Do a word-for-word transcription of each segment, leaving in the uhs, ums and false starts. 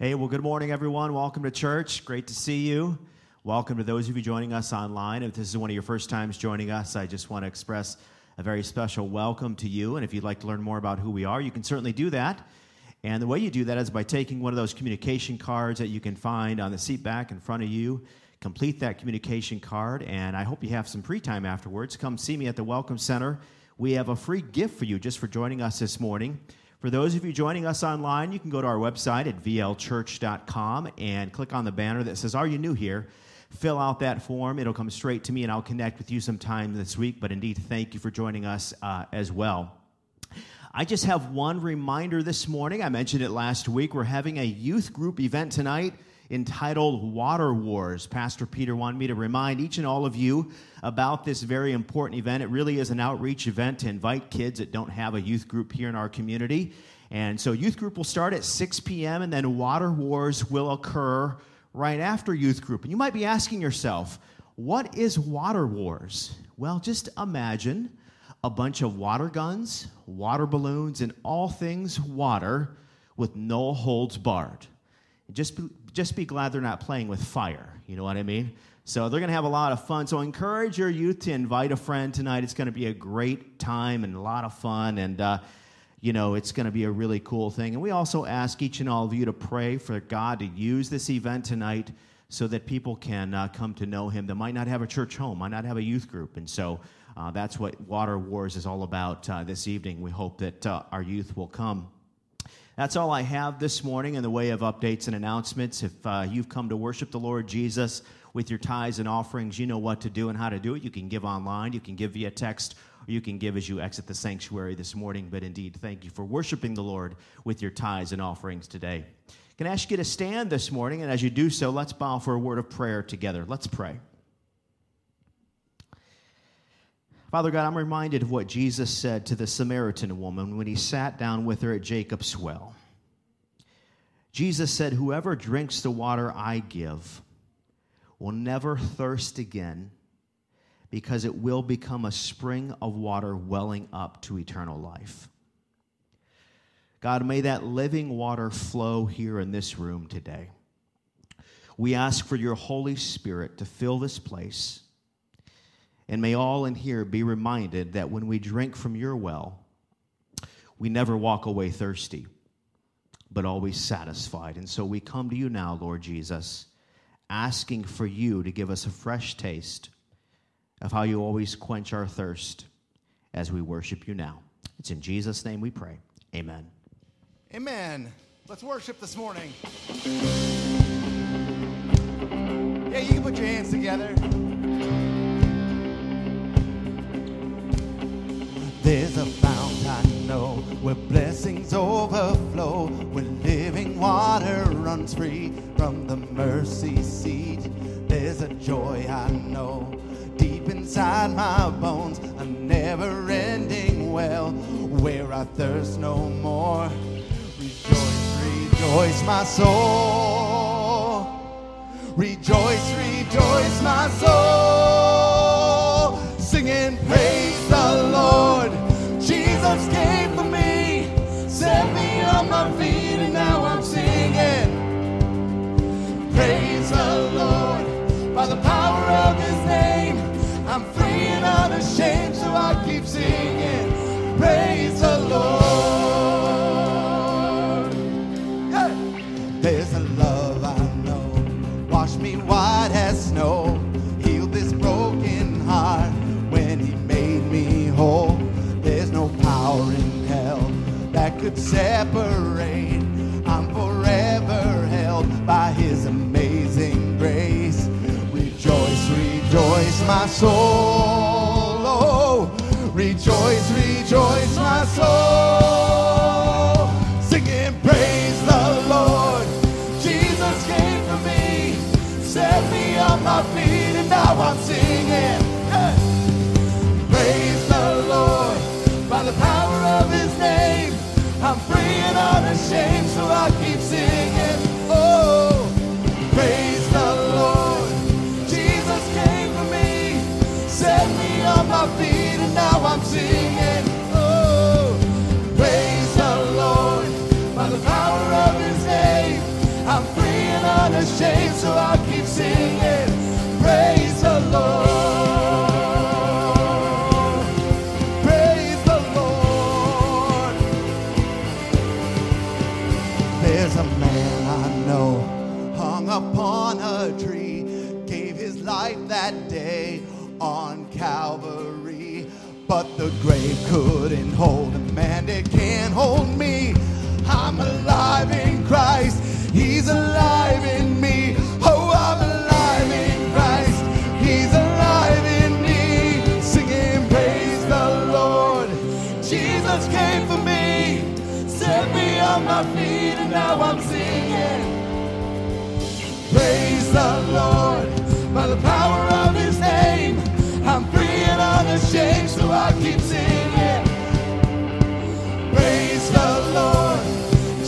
Hey, well, good morning, everyone. Welcome to church. Great to see you. Welcome to those of you joining us online. If this is one of your first times joining us, I just want to express a very special welcome to you. And if you'd like to learn more about who we are, you can certainly do that. And the way you do that is by taking one of those communication cards that you can find on the seat back in front of you. Complete that communication card, and I hope you have some free time afterwards. Come see me at the Welcome Center. We have a free gift for you just for joining us this morning. For those of you joining us online, you can go to our website at v l church dot com and click on the banner that says, "Are you new here?" Fill out that form. It'll come straight to me, and I'll connect with you sometime this week. But indeed, thank you for joining us uh, as well. I just have one reminder this morning. I mentioned it last week. We're having a youth group event tonight entitled Water Wars. Pastor Peter wanted me to remind each and all of you about this very important event. It really is an outreach event to invite kids that don't have a youth group here in our community. And so youth group will start at six p.m. and then Water Wars will occur right after youth group. And you might be asking yourself, what is Water Wars? Well, just imagine a bunch of water guns, water balloons, and all things water with no holds barred. Just be, just be glad they're not playing with fire, you know what I mean? So they're going to have a lot of fun. So encourage your youth to invite a friend tonight. It's going to be a great time and a lot of fun, and, uh, you know, it's going to be a really cool thing. And we also ask each and all of you to pray for God to use this event tonight so that people can uh, come to know Him that might not have a church home, might not have a youth group. And so uh, that's what Water Wars is all about uh, this evening. We hope that uh, our youth will come. That's all I have this morning in the way of updates and announcements. If uh, you've come to worship the Lord Jesus with your tithes and offerings, you know what to do and how to do it. You can give online, you can give via text, or you can give as you exit the sanctuary this morning. But indeed, thank you for worshiping the Lord with your tithes and offerings today. Can I ask you to stand this morning? And as you do so, let's bow for a word of prayer together. Let's pray. Father God, I'm reminded of what Jesus said to the Samaritan woman when He sat down with her at Jacob's well. Jesus said, "Whoever drinks the water I give will never thirst again, because it will become a spring of water welling up to eternal life." God, may that living water flow here in this room today. We ask for your Holy Spirit to fill this place. And may all in here be reminded that when we drink from your well, we never walk away thirsty, but always satisfied. And so we come to you now, Lord Jesus, asking for you to give us a fresh taste of how you always quench our thirst as we worship you now. It's in Jesus' name we pray. Amen. Amen. Let's worship this morning. Yeah, you can put your hands together. There's a fount I know where blessings overflow, where living water runs free from the mercy seat. There's a joy I know deep inside my bones, a never-ending well where I thirst no more. Rejoice, rejoice, my soul. Rejoice, rejoice, my soul. Sing and praise the Lord. Jesus came for me, set me on my feet, and now I'm singing. Praise the Lord. By the power of His name, I'm free and unashamed, so I keep singing. Praise the Lord. Hey. There's a love I know, wash me white as snow, healed this broken heart when He made me whole. There's no power in hell that could separate. I'm forever held by His amazing grace. Rejoice, rejoice, my soul. Oh, rejoice, rejoice, my soul. Sing and praise the Lord. Jesus came for me, set me on my feet, and now I'm singing. Hey. Praise the Lord. By the power of His name, I'm free and unashamed, so I keep singing. Oh, praise the Lord. Set me on my feet, and now I'm singing. Oh, praise the Lord. By the power of His name, I grave couldn't hold a man that can't hold me. I'm alive in Christ. He's alive in me. Oh, I'm alive in Christ. He's alive in me. Sing and praise the Lord. Jesus came for me, set me on my feet, and now I'm singing. Praise the Lord by the power of His name. I'm free and unashamed, so I keep singing. Praise the Lord.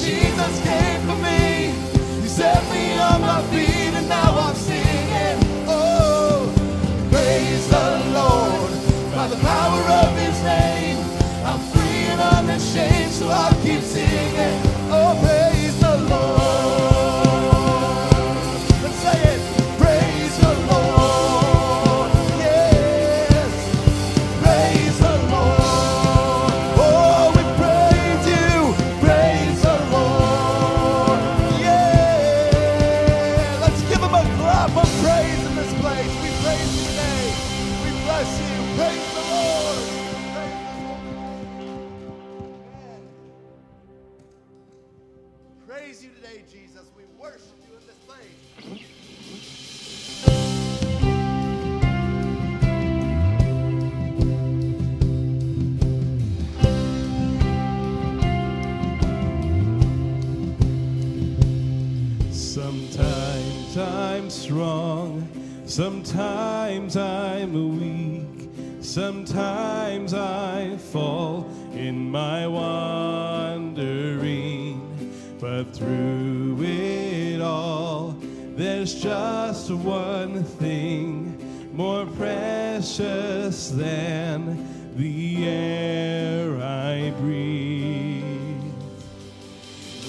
Jesus came for me. You set me on my feet, and now I'm singing. Oh, praise the Lord. By the power of His name, I'm free and unashamed, so I keep singing. Oh, praise the Lord. Sometimes I'm strong, sometimes I'm weak, sometimes I fall in my wandering, but through it all, there's just one thing more precious than the air I breathe.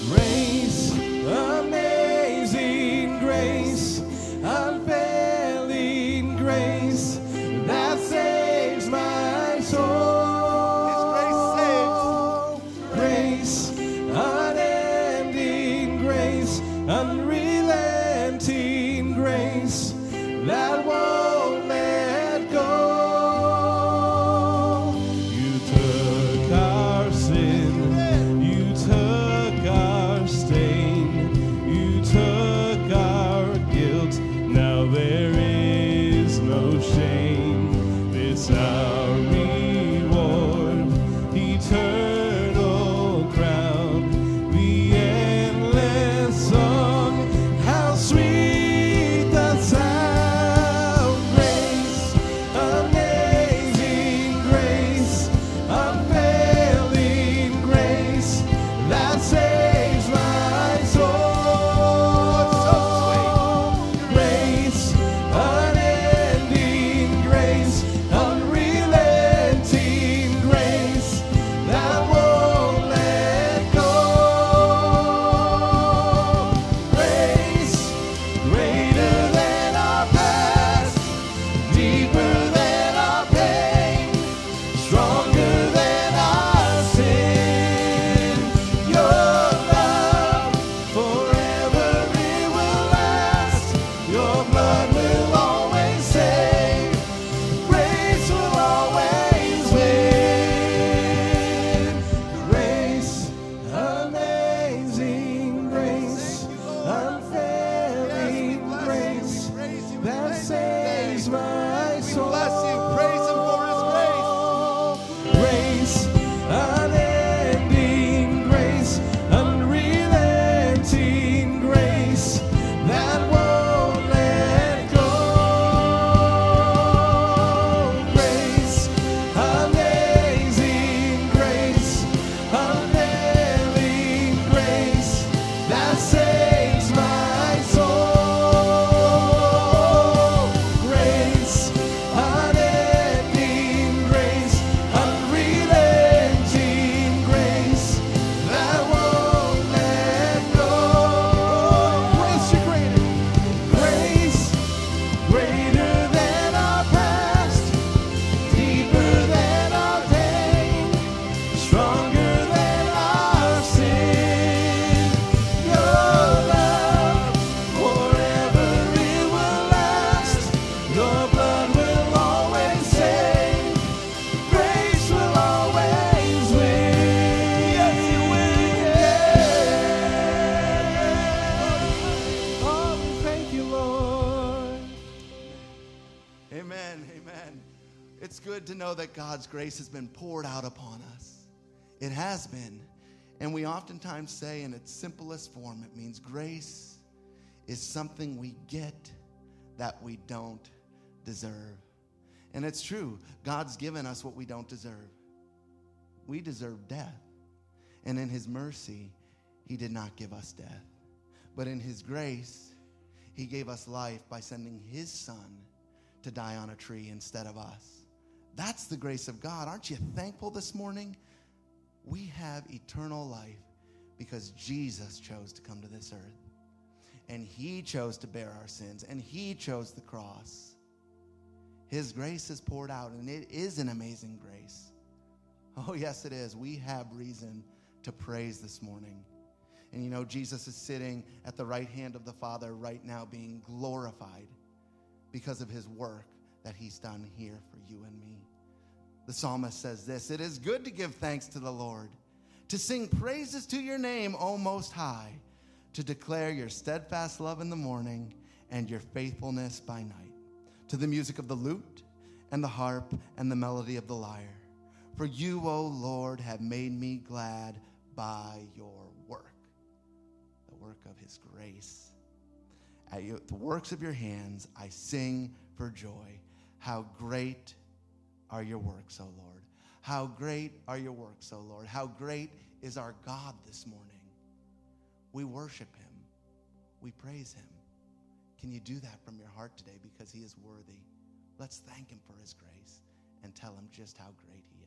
Grace, amazing grace, unfailing grace, that saves my soul. His grace saves. Grace, unending grace, unrelenting grace, that won't let go. You took our sin, you took our stain, you took our guilt, now there is no shame. This our reward, eternal crown, the endless song, how sweet the sound. Grace, amazing grace, unfailing grace, that saves my soul. Grace, unending grace, unrelenting grace, that won't let go. Grace, greater than our past, deeper than our pain, stronger than our sin. Your love, forever it will last. Your blood will always save. Grace will always win. Grace, amazing grace, unfailing grace, that saves my soul. We bless you. Praise Him for His grace. Grace, unending grace, unrelenting grace, that won't let go. Grace, amazing grace, unfailing grace, that saves my soul. Grace, unending grace, unrelenting know that God's grace has been poured out upon us. It has been. And we oftentimes say in its simplest form, it means grace is something we get that we don't deserve. And it's true. God's given us what we don't deserve. We deserve death. And in his mercy, he did not give us death. But in his grace, he gave us life by sending his son to die on a tree instead of us. That's the grace of God. Aren't you thankful this morning? We have eternal life because Jesus chose to come to this earth. And he chose to bear our sins. And he chose the cross. His grace is poured out. And it is an amazing grace. Oh, yes, it is. We have reason to praise this morning. And you know, Jesus is sitting at the right hand of the Father right now being glorified because of his work that he's done here for you and me. The psalmist says this, "It is good to give thanks to the Lord, to sing praises to your name, O Most High, to declare your steadfast love in the morning and your faithfulness by night, to the music of the lute and the harp and the melody of the lyre. For you, O Lord, have made me glad by your work," the work of his grace. "At your, the works of your hands, I sing for joy. How great are your works, O Lord. How great are your works, O Lord. How great is our God this morning." We worship him. We praise him. Can you do that from your heart today? Because he is worthy. Let's thank him for his grace and tell him just how great he is.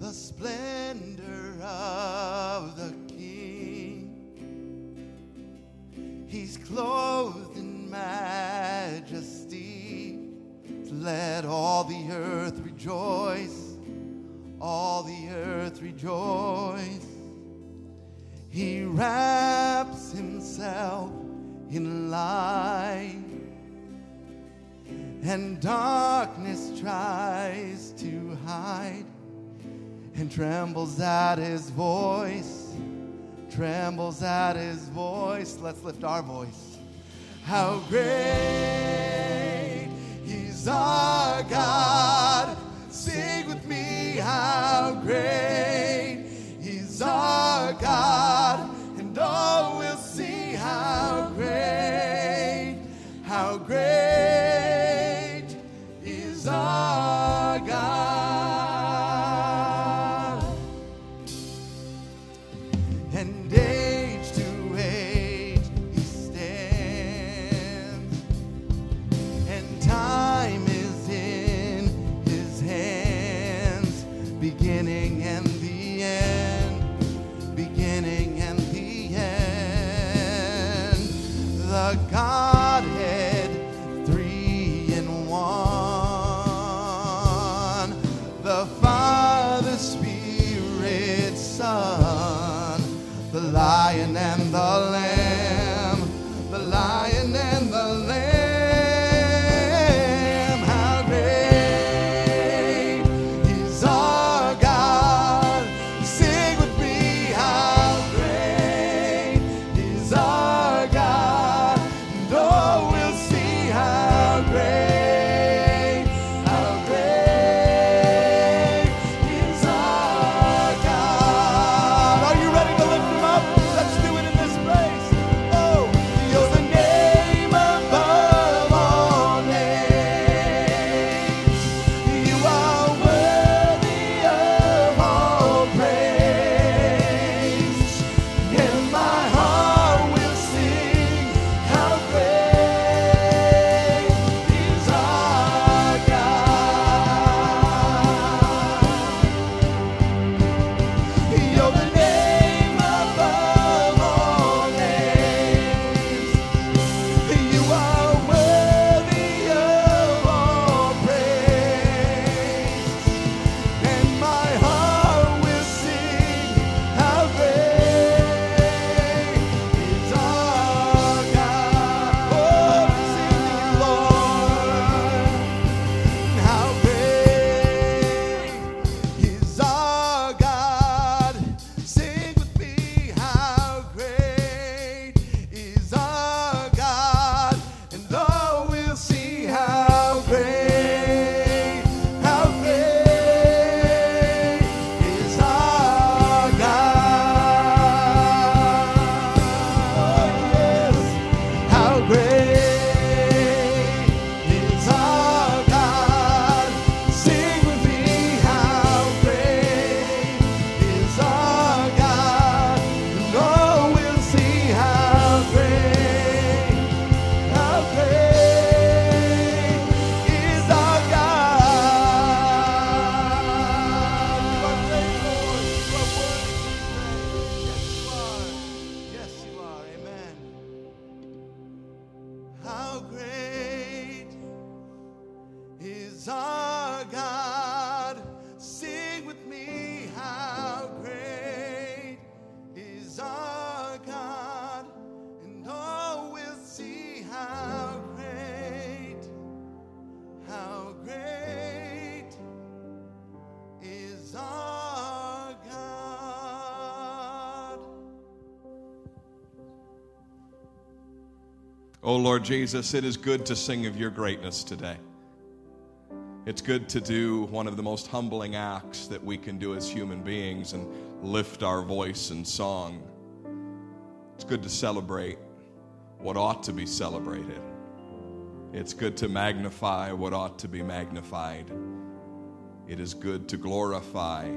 The splendor of the King, he's clothed in majesty. Let all the earth rejoice, all the earth rejoice. He wraps himself in light, and darkness tries to hide. And trembles at his voice, trembles at his voice. Let's lift our voice. How great he's our God. Sing with me, how great he's our God. And all will see how great, how great is our God. Time is in is our God. Sing with me, how great is our God, and all will see how great, how great is our God. Oh Lord Jesus, it is good to sing of your greatness today. It's good to do one of the most humbling acts that we can do as human beings and lift our voice in song. It's good to celebrate what ought to be celebrated. It's good to magnify what ought to be magnified. It is good to glorify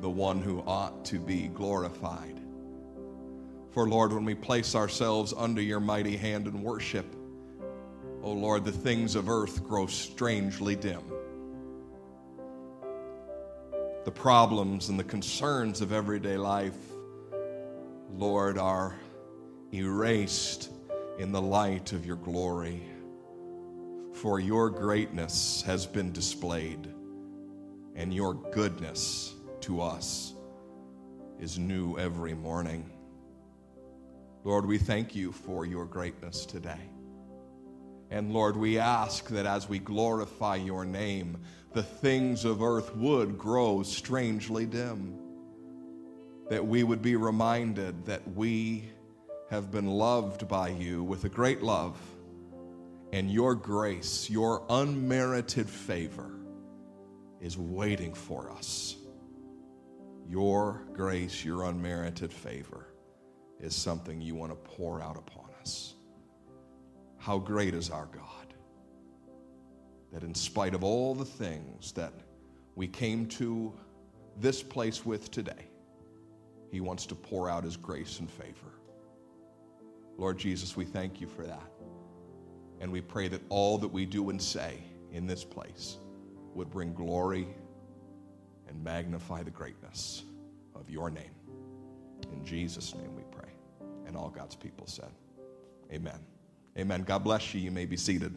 the one who ought to be glorified. For Lord, when we place ourselves under your mighty hand in worship, oh Lord, the things of earth grow strangely dim. The problems and the concerns of everyday life, Lord, are erased in the light of your glory, for your greatness has been displayed, and your goodness to us is new every morning. Lord, we thank you for your greatness today. And Lord, we ask that as we glorify your name, the things of earth would grow strangely dim, that we would be reminded that we have been loved by you with a great love, and your grace, your unmerited favor is waiting for us. Your grace, your unmerited favor is something you want to pour out upon us. How great is our God, that in spite of all the things that we came to this place with today, he wants to pour out his grace and favor. Lord Jesus, we thank you for that. And we pray that all that we do and say in this place would bring glory and magnify the greatness of your name. In Jesus' name we pray. And all God's people said, amen. Amen. God bless you. You may be seated.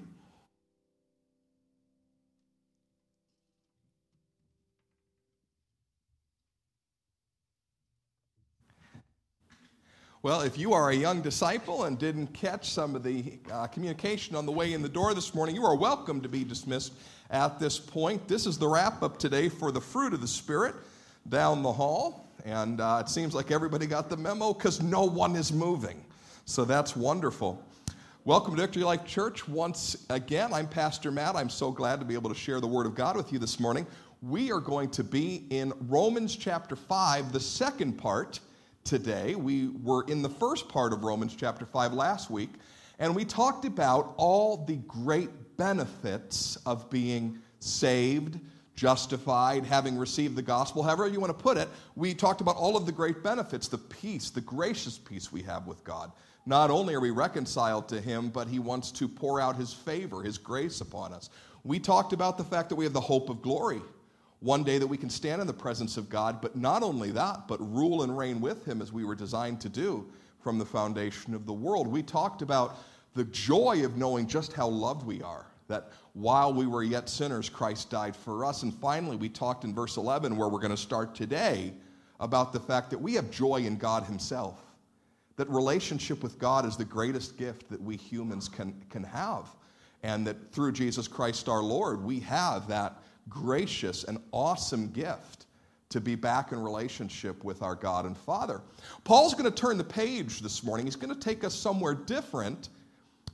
Well, if you are a young disciple and didn't catch some of the uh, communication on the way in the door this morning, you are welcome to be dismissed at this point. This is the wrap-up today for the fruit of the Spirit down the hall. And uh, it seems like everybody got the memo because no one is moving. So that's wonderful. Welcome to Victory Life Church once again. I'm Pastor Matt. I'm so glad to be able to share the Word of God with you this morning. We are going to be in Romans chapter five, the second part today. We were in the first part of Romans chapter five last week, and we talked about all the great benefits of being saved, justified, having received the gospel, however you want to put it. We talked about all of the great benefits, the peace, the gracious peace we have with God. Not only are we reconciled to him, but he wants to pour out his favor, his grace upon us. We talked about the fact that we have the hope of glory, one day that we can stand in the presence of God, but not only that, but rule and reign with him as we were designed to do from the foundation of the world. We talked about the joy of knowing just how loved we are, that while we were yet sinners, Christ died for us. And finally, we talked in verse eleven, where we're going to start today, about the fact that we have joy in God himself. That relationship with God is the greatest gift that we humans can, can have, and that through Jesus Christ our Lord, we have that gracious and awesome gift to be back in relationship with our God and Father. Paul's going to turn the page this morning. He's going to take us somewhere different,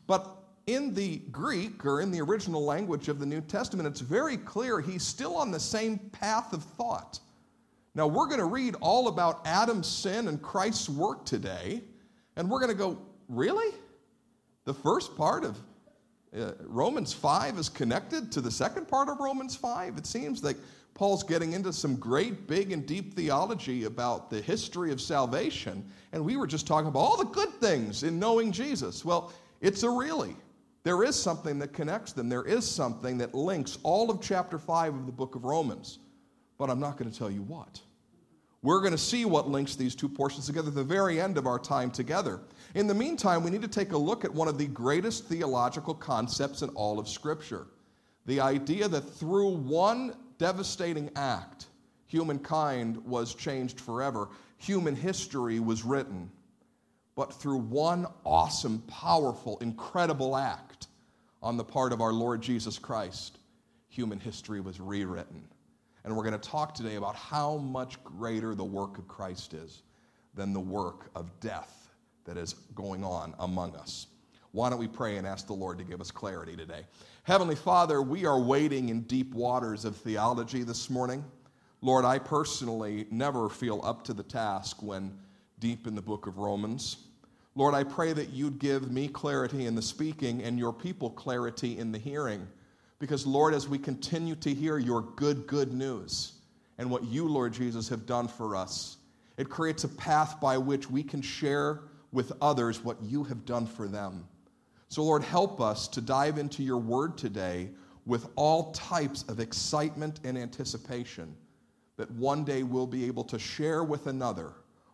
but in the Greek, or in the original language of the New Testament, it's very clear he's still on the same path of thought. Now, we're going to read all about Adam's sin and Christ's work today, and we're going to go, really? The first part of uh, Romans five is connected to the second part of Romans five? It seems like Paul's getting into some great, big, and deep theology about the history of salvation, and we were just talking about all the good things in knowing Jesus. Well, it's a really. There is something that connects them. There is something that links all of chapter five of the book of Romans. But I'm not going to tell you what. We're going to see what links these two portions together at the very end of our time together. In the meantime, we need to take a look at one of the greatest theological concepts in all of Scripture. The idea that through one devastating act, humankind was changed forever. Human history was written. But through one awesome, powerful, incredible act on the part of our Lord Jesus Christ, human history was rewritten. And we're going to talk today about how much greater the work of Christ is than the work of death that is going on among us. Why don't we pray and ask the Lord to give us clarity today? Heavenly Father, we are wading in deep waters of theology this morning. Lord, I personally never feel up to the task when deep in the book of Romans. Lord, I pray that you'd give me clarity in the speaking and your people clarity in the hearing. Because, Lord, as we continue to hear your good, good news and what you, Lord Jesus, have done for us, it creates a path by which we can share with others what you have done for them. So, Lord, help us to dive into your word today with all types of excitement and anticipation that one day we'll be able to share with another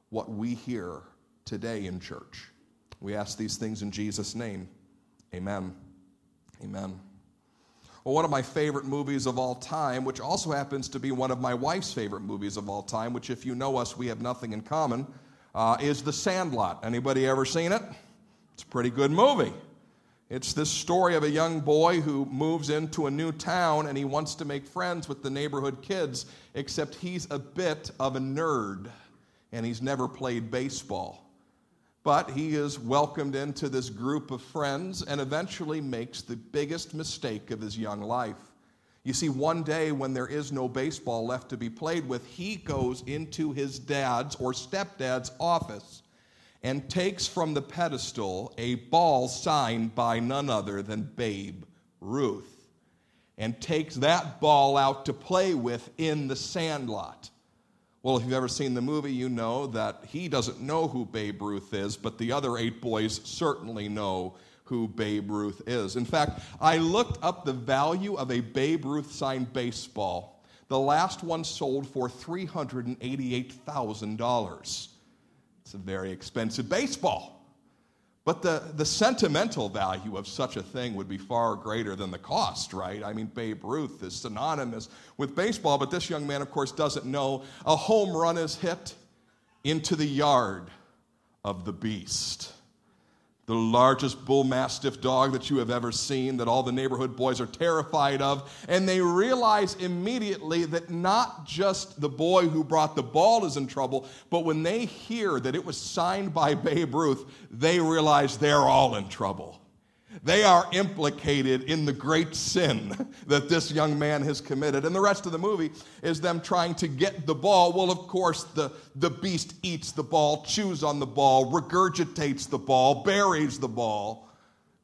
what we hear today in church. We ask these things in Jesus' name. Amen. Amen. Well, one of my favorite movies of all time, which also happens to be one of my wife's favorite movies of all time, which if you know us, we have nothing in common, uh, is The Sandlot. Anybody ever seen it? It's a pretty good movie. It's this story of a young boy who moves into a new town and he wants to make friends with the neighborhood kids, except he's a bit of a nerd and he's never played baseball. But he is welcomed into this group of friends and eventually makes the biggest mistake of his young life. You see, one day when there is no baseball left to be played with, he goes into his dad's or stepdad's office and takes from the pedestal a ball signed by none other than Babe Ruth and takes that ball out to play with in the sandlot. Well, if you've ever seen the movie, you know that he doesn't know who Babe Ruth is, but the other eight boys certainly know who Babe Ruth is. In fact, I looked up the value of a Babe Ruth signed baseball. The last one sold for three hundred eighty-eight thousand dollars. It's a very expensive baseball. But the, the sentimental value of such a thing would be far greater than the cost, right? I mean, Babe Ruth is synonymous with baseball, but this young man, of course, doesn't know a home run is hit into the yard of the beast, the largest bull mastiff dog that you have ever seen, that all the neighborhood boys are terrified of, and they realize immediately that not just the boy who brought the ball is in trouble, but when they hear that it was signed by Babe Ruth, they realize they're all in trouble. They are implicated in the great sin that this young man has committed. And the rest of the movie is them trying to get the ball. Well, of course, the, the beast eats the ball, chews on the ball, regurgitates the ball, buries the ball,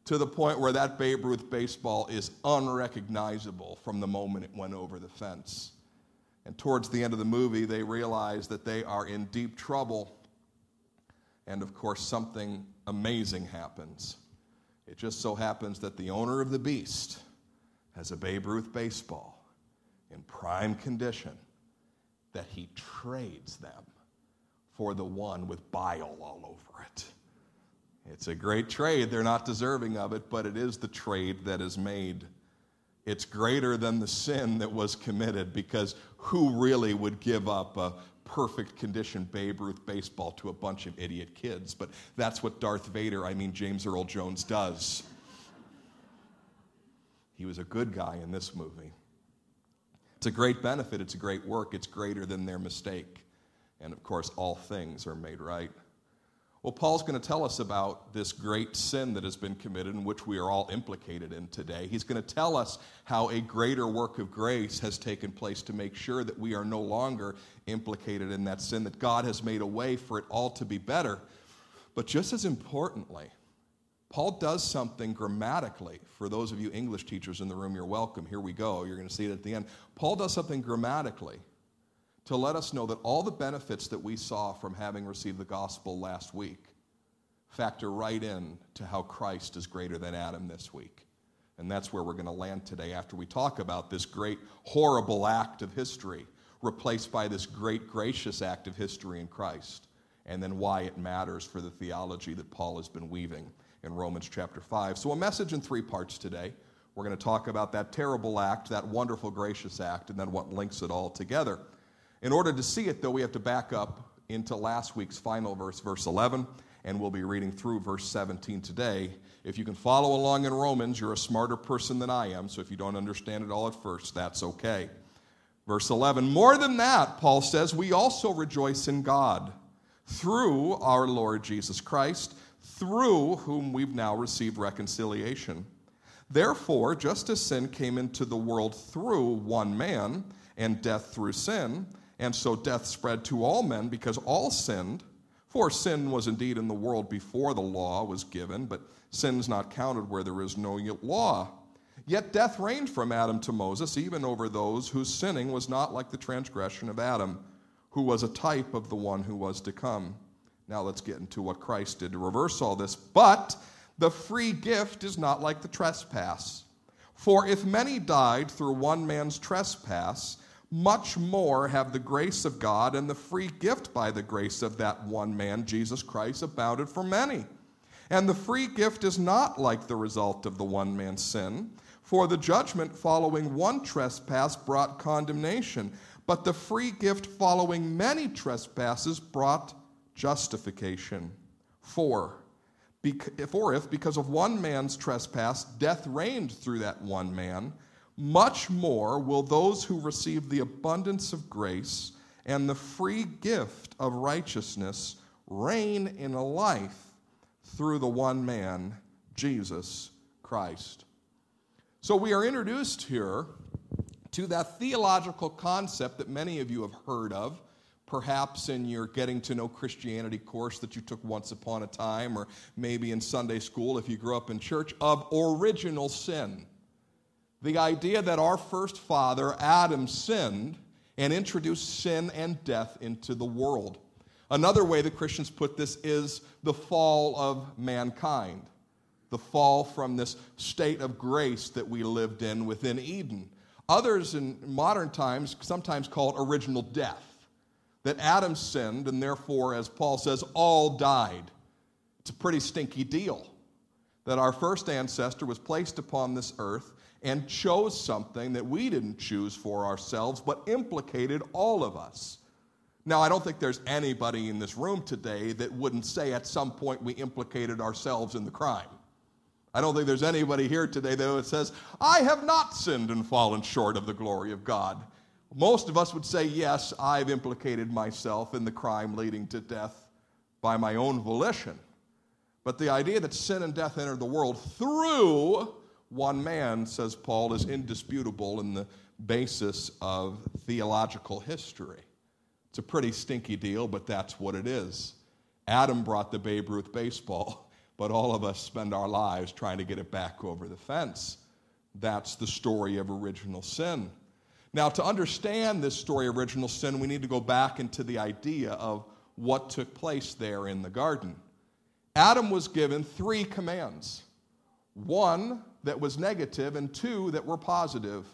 to the point where that Babe Ruth baseball is unrecognizable from the moment it went over the fence. And towards the end of the movie, they realize that they are in deep trouble. And, of course, something amazing happens. It just so happens that the owner of the beast has a Babe Ruth baseball in prime condition that he trades them for the one with bile all over it. It's a great trade. They're not deserving of it, but it is the trade that is made. It's greater than the sin that was committed, because who really would give up a perfect condition Babe Ruth baseball to a bunch of idiot kids? But that's what Darth Vader, I mean James Earl Jones, does. He was a good guy in this movie. It's a great benefit. It's a great work. It's greater than their mistake. And, of course, all things are made right. Well, Paul's going to tell us about this great sin that has been committed in which we are all implicated in today. He's going to tell us how a greater work of grace has taken place to make sure that we are no longer implicated in that sin, that God has made a way for it all to be better. But just as importantly, Paul does something grammatically. For those of you English teachers in the room, you're welcome. Here we go. You're going to see it at the end. Paul does something grammatically to let us know that all the benefits that we saw from having received the gospel last week factor right in to how Christ is greater than Adam this week. And that's where we're going to land today after we talk about this great, horrible act of history replaced by this great, gracious act of history in Christ, and then why it matters for the theology that Paul has been weaving in Romans chapter five. So a message in three parts today. We're going to talk about that terrible act, that wonderful, gracious act, and then what links it all together. In order to see it, though, we have to back up into last week's final verse, verse eleven, and we'll be reading through verse seventeen today. If you can follow along in Romans, you're a smarter person than I am, so if you don't understand it all at first, that's okay. Verse eleven, more than that, Paul says, we also rejoice in God through our Lord Jesus Christ, through whom we've now received reconciliation. Therefore, just as sin came into the world through one man, and death through sin, and so death spread to all men because all sinned, for sin was indeed in the world before the law was given, but sin's not counted where there is no law. Yet death reigned from Adam to Moses, even over those whose sinning was not like the transgression of Adam, who was a type of the one who was to come. Now let's get into what Christ did to reverse all this. But the free gift is not like the trespass. For if many died through one man's trespass, much more have the grace of God and the free gift by the grace of that one man, Jesus Christ, abounded for many. And the free gift is not like the result of the one man's sin. For the judgment following one trespass brought condemnation, but the free gift following many trespasses brought justification. For For if, because of one man's trespass, death reigned through that one man, much more will those who receive the abundance of grace and the free gift of righteousness reign in a life through the one man, Jesus Christ. So we are introduced here to that theological concept that many of you have heard of, perhaps in your Getting to Know Christianity course that you took once upon a time, or maybe in Sunday school if you grew up in church, of original sin. The idea that our first father, Adam, sinned and introduced sin and death into the world. Another way that Christians put this is the fall of mankind, the fall from this state of grace that we lived in within Eden. Others in modern times sometimes call it original death. That Adam sinned, and therefore, as Paul says, all died. It's a pretty stinky deal. That our first ancestor was placed upon this earth and chose something that we didn't choose for ourselves, but implicated all of us. Now, I don't think there's anybody in this room today that wouldn't say at some point we implicated ourselves in the crime. I don't think there's anybody here today that says, I have not sinned and fallen short of the glory of God. Most of us would say, yes, I've implicated myself in the crime leading to death by my own volition. But the idea that sin and death entered the world through one man, says Paul, is indisputable in the basis of theological history. It's a pretty stinky deal, but that's what it is. Adam brought the Babe Ruth baseball, but all of us spend our lives trying to get it back over the fence. That's the story of original sin. Now, to understand this story of original sin, we need to go back into the idea of what took place there in the garden. Adam was given three commands, one that was negative and two that were positive.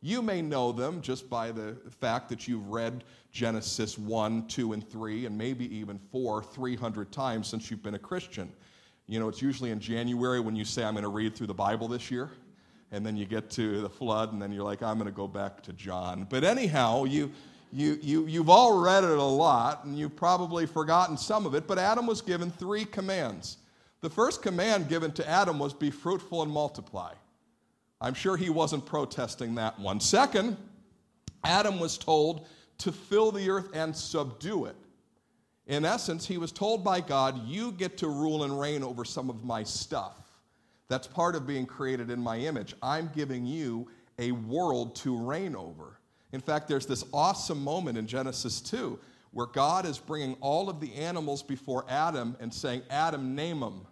You may know them just by the fact that you've read Genesis one, two, and three, and maybe even four, three hundred times since you've been a Christian. You know, it's usually in January when you say, I'm going to read through the Bible this year. And then you get to the flood, and then you're like, I'm going to go back to John. But anyhow, you, you, you, you've all read it a lot, and you've probably forgotten some of it. But Adam was given three commands. The first command given to Adam was, be fruitful and multiply. I'm sure he wasn't protesting that one. Second, Adam was told to fill the earth and subdue it. In essence, he was told by God, you get to rule and reign over some of my stuff. That's part of being created in my image. I'm giving you a world to reign over. In fact, there's this awesome moment in Genesis two where God is bringing all of the animals before Adam and saying, Adam, name them.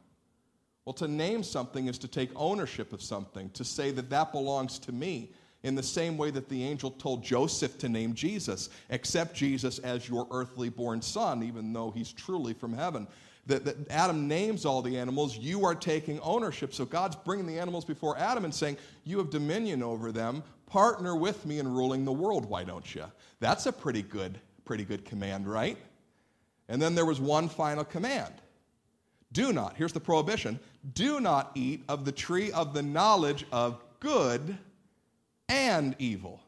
Well, to name something is to take ownership of something, to say that that belongs to me, in the same way that the angel told Joseph to name Jesus, accept Jesus as your earthly born son, even though he's truly from heaven. That Adam names all the animals, you are taking ownership. So God's bringing the animals before Adam and saying, you have dominion over them. Partner with me in ruling the world, why don't you? That's a pretty good, pretty good command, right? And then there was one final command. Do not, here's the prohibition, do not eat of the tree of the knowledge of good and evil.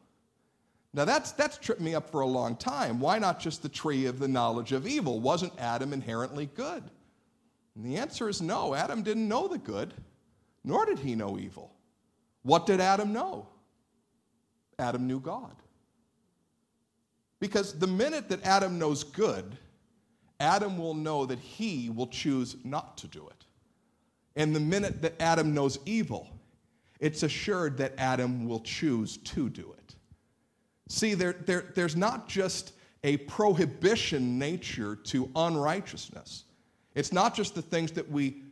Now, that's that's tripped me up for a long time. Why not just the tree of the knowledge of evil? Wasn't Adam inherently good? And the answer is no. Adam didn't know the good, nor did he know evil. What did Adam know? Adam knew God. Because the minute that Adam knows good, Adam will know that he will choose not to do it. And the minute that Adam knows evil, it's assured that Adam will choose to do it. See, there, there, there's not just a prohibition nature to unrighteousness. It's not just the things that we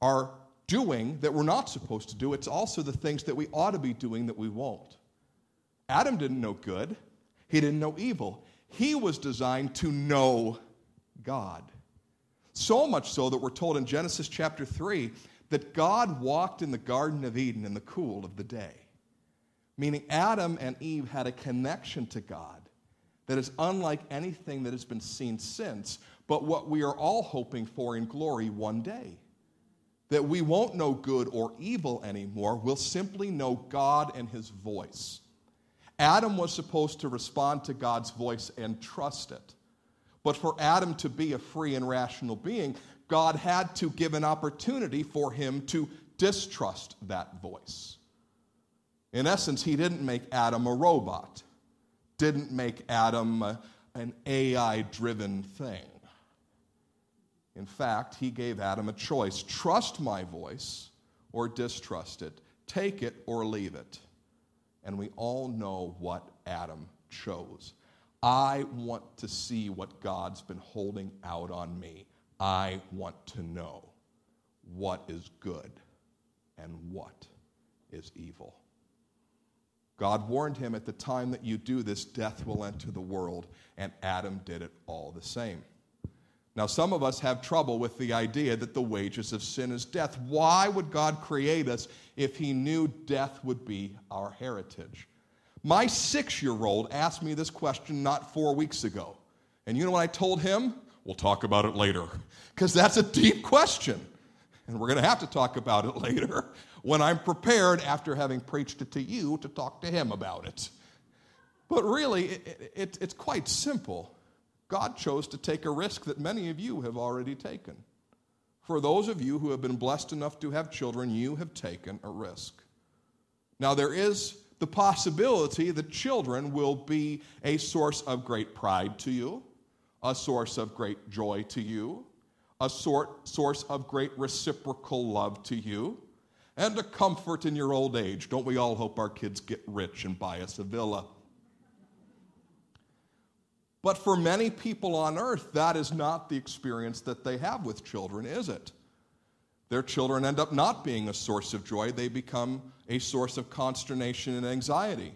are doing that we're not supposed to do. It's also the things that we ought to be doing that we won't. Adam didn't know good. He didn't know evil. He was designed to know God. So much so that we're told in Genesis chapter three that God walked in the Garden of Eden in the cool of the day. Meaning Adam and Eve had a connection to God that is unlike anything that has been seen since, but what we are all hoping for in glory one day. That we won't know good or evil anymore. We'll simply know God and his voice. Adam was supposed to respond to God's voice and trust it. But for Adam to be a free and rational being, God had to give an opportunity for him to distrust that voice. In essence, he didn't make Adam a robot, didn't make Adam an A I-driven thing. In fact, he gave Adam a choice. Trust my voice or distrust it. Take it or leave it. And we all know what Adam chose. I want to see what God's been holding out on me. I want to know what is good and what is evil. God warned him at the time that you do this, death will enter the world, and Adam did it all the same. Now, some of us have trouble with the idea that the wages of sin is death. Why would God create us if he knew death would be our heritage? My six-year-old asked me this question not four weeks ago. And you know what I told him? We'll talk about it later. Because that's a deep question. And we're going to have to talk about it later when I'm prepared after having preached it to you to talk to him about it. But really, it, it, it's quite simple. God chose to take a risk that many of you have already taken. For those of you who have been blessed enough to have children, you have taken a risk. Now, there is the possibility that children will be a source of great pride to you, a source of great joy to you, a sort, source of great reciprocal love to you, and a comfort in your old age. Don't we all hope our kids get rich and buy us a villa? But for many people on earth, that is not the experience that they have with children, is it? Their children end up not being a source of joy. They become a source of consternation and anxiety.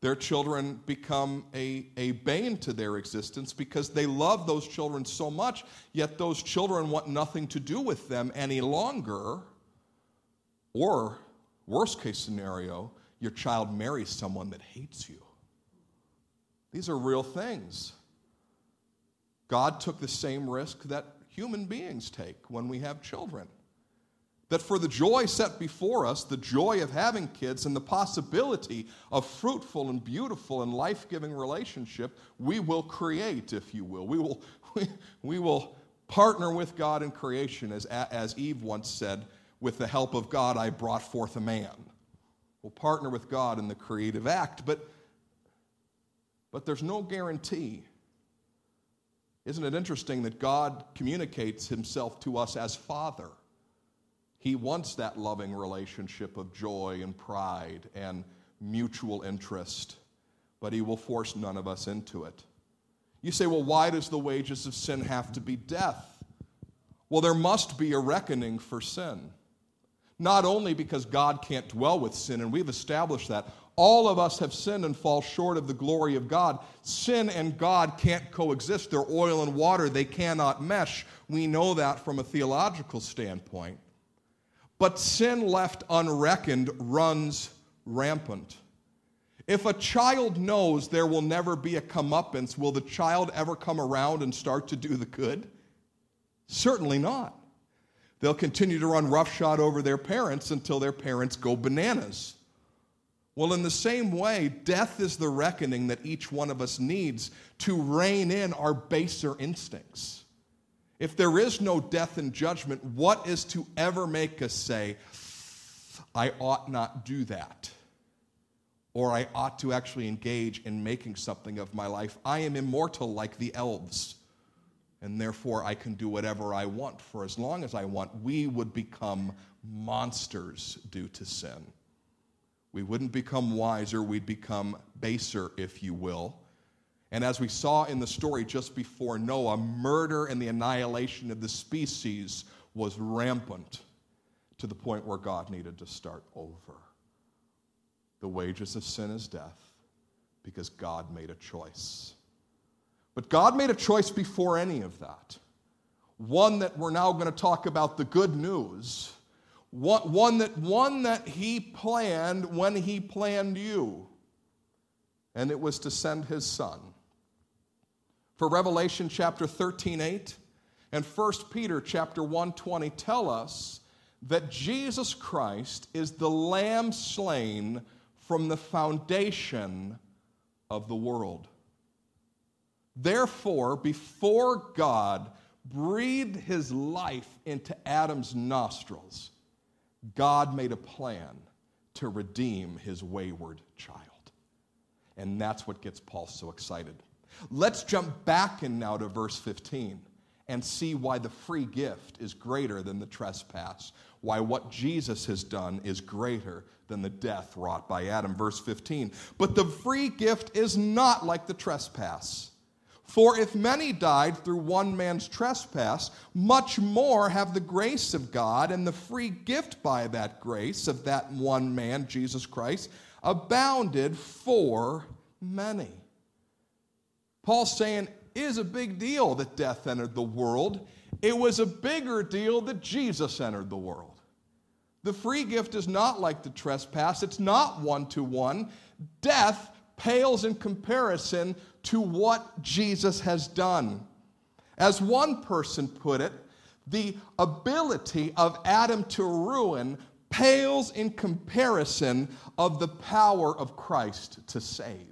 Their children become a, a bane to their existence because they love those children so much, yet those children want nothing to do with them any longer. Or, worst case scenario, your child marries someone that hates you. These are real things. God took the same risk that human beings take when we have children. That for the joy set before us, the joy of having kids and the possibility of fruitful and beautiful and life-giving relationship, we will create, if you will. We will, we, we will partner with God in creation, as, as Eve once said, with the help of God I brought forth a man. We'll partner with God in the creative act, but But there's no guarantee. Isn't it interesting that God communicates himself to us as Father? He wants that loving relationship of joy and pride and mutual interest, but he will force none of us into it. You say, well, why does the wages of sin have to be death? Well, there must be a reckoning for sin. Not only because God can't dwell with sin, and we've established that. All of us have sinned and fall short of the glory of God. Sin and God can't coexist. They're oil and water. They cannot mesh. We know that from a theological standpoint. But sin left unreckoned runs rampant. If a child knows there will never be a comeuppance, will the child ever come around and start to do the good? Certainly not. They'll continue to run roughshod over their parents until their parents go bananas. Well, in the same way, death is the reckoning that each one of us needs to rein in our baser instincts. If there is no death and judgment, what is to ever make us say, I ought not do that, or I ought to actually engage in making something of my life? I am immortal like the elves, and therefore I can do whatever I want for as long as I want. We would become monsters due to sin. We wouldn't become wiser, we'd become baser, if you will. And as we saw in the story just before Noah, murder and the annihilation of the species was rampant to the point where God needed to start over. The wages of sin is death because God made a choice. But God made a choice before any of that. One that we're now going to talk about, the good news. One that, one that he planned when he planned you, and it was to send his son. For Revelation chapter thirteen eight and First Peter chapter one twenty tell us that Jesus Christ is the Lamb slain from the foundation of the world. Therefore, before God breathed his life into Adam's nostrils, God made a plan to redeem his wayward child. And that's what gets Paul so excited. Let's jump back in now to verse fifteen and see why the free gift is greater than the trespass, why what Jesus has done is greater than the death wrought by Adam. Verse fifteen, but the free gift is not like the trespass. For if many died through one man's trespass, much more have the grace of God and the free gift by that grace of that one man, Jesus Christ, abounded for many. Paul's saying it is a big deal that death entered the world. It was a bigger deal that Jesus entered the world. The free gift is not like the trespass. It's not one-to-one. Death pales in comparison to what Jesus has done. As one person put it, the ability of Adam to ruin pales in comparison of the power of Christ to save.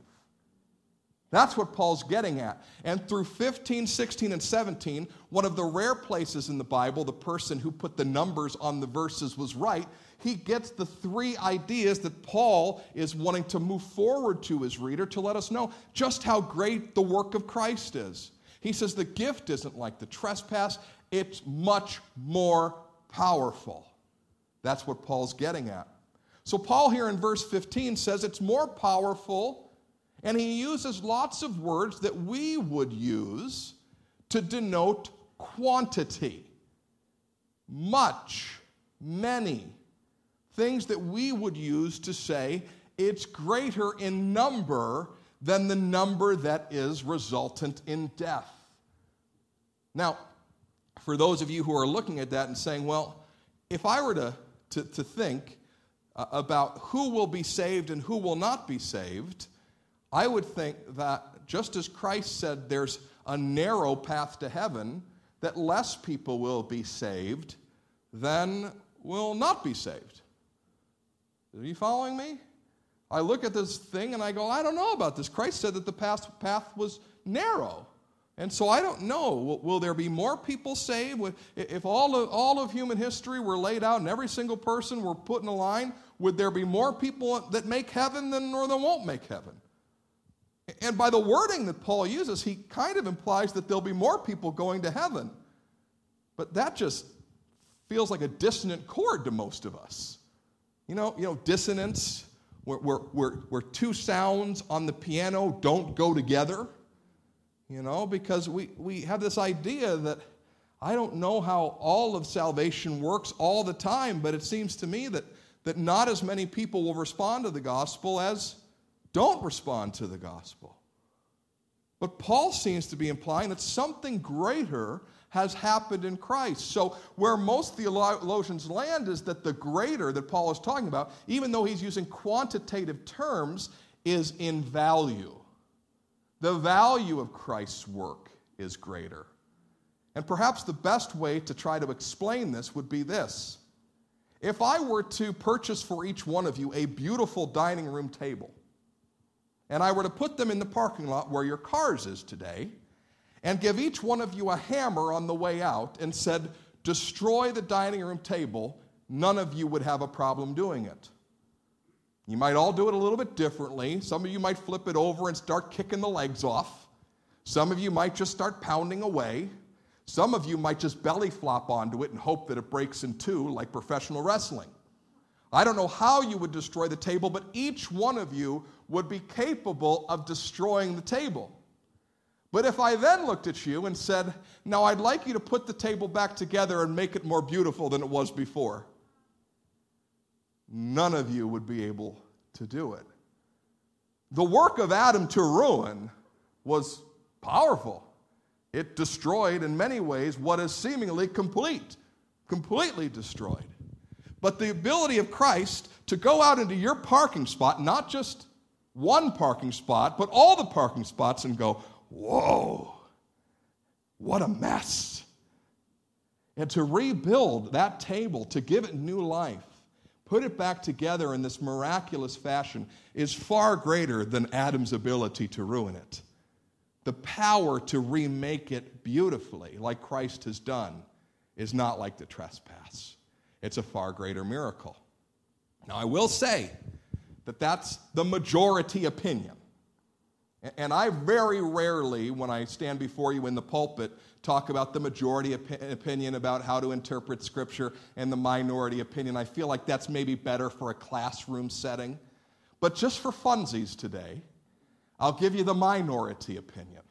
That's what Paul's getting at. And through fifteen, sixteen, and seventeen, one of the rare places in the Bible, the person who put the numbers on the verses was right. He gets the three ideas that Paul is wanting to move forward to his reader to let us know just how great the work of Christ is. He says the gift isn't like the trespass. It's much more powerful. That's what Paul's getting at. So Paul here in verse fifteen says it's more powerful, and he uses lots of words that we would use to denote quantity. Much, many. Things that we would use to say it's greater in number than the number that is resultant in death. Now, for those of you who are looking at that and saying, well, if I were to, to, to think uh, about who will be saved and who will not be saved, I would think that just as Christ said there's a narrow path to heaven, that less people will be saved than will not be saved. Are you following me? I look at this thing and I go, I don't know about this. Christ said that the path was narrow. And so I don't know. Will, will there be more people saved? If all of, all of human history were laid out and every single person were put in a line, would there be more people that make heaven than or that won't make heaven? And by the wording that Paul uses, he kind of implies that there'll be more people going to heaven. But that just feels like a dissonant chord to most of us. You know, you know, dissonance, where, where, where, where two sounds on the piano don't go together, you know, because we, we have this idea that I don't know how all of salvation works all the time, but it seems to me that, that not as many people will respond to the gospel as don't respond to the gospel. But Paul seems to be implying that something greater has happened in Christ. So where most theologians land is that the greater that Paul is talking about, even though he's using quantitative terms, is in value. The value of Christ's work is greater. And perhaps the best way to try to explain this would be this. If I were to purchase for each one of you a beautiful dining room table, and I were to put them in the parking lot where your cars is today, and give each one of you a hammer on the way out and said, destroy the dining room table, none of you would have a problem doing it. You might all do it a little bit differently. Some of you might flip it over and start kicking the legs off. Some of you might just start pounding away. Some of you might just belly flop onto it and hope that it breaks in two like professional wrestling. I don't know how you would destroy the table, but each one of you would be capable of destroying the table. But if I then looked at you and said, now I'd like you to put the table back together and make it more beautiful than it was before, none of you would be able to do it. The work of Adam to ruin was powerful. It destroyed in many ways what is seemingly complete, completely destroyed. But the ability of Christ to go out into your parking spot, not just one parking spot, but all the parking spots, and go, whoa, what a mess. And to rebuild that table, to give it new life, put it back together in this miraculous fashion, is far greater than Adam's ability to ruin it. The power to remake it beautifully, like Christ has done, is not like the trespass. It's a far greater miracle. Now, I will say that that's the majority opinion. And I very rarely, when I stand before you in the pulpit, talk about the majority op- opinion about how to interpret Scripture and the minority opinion. I feel like that's maybe better for a classroom setting. But just for funsies today, I'll give you the minority opinion.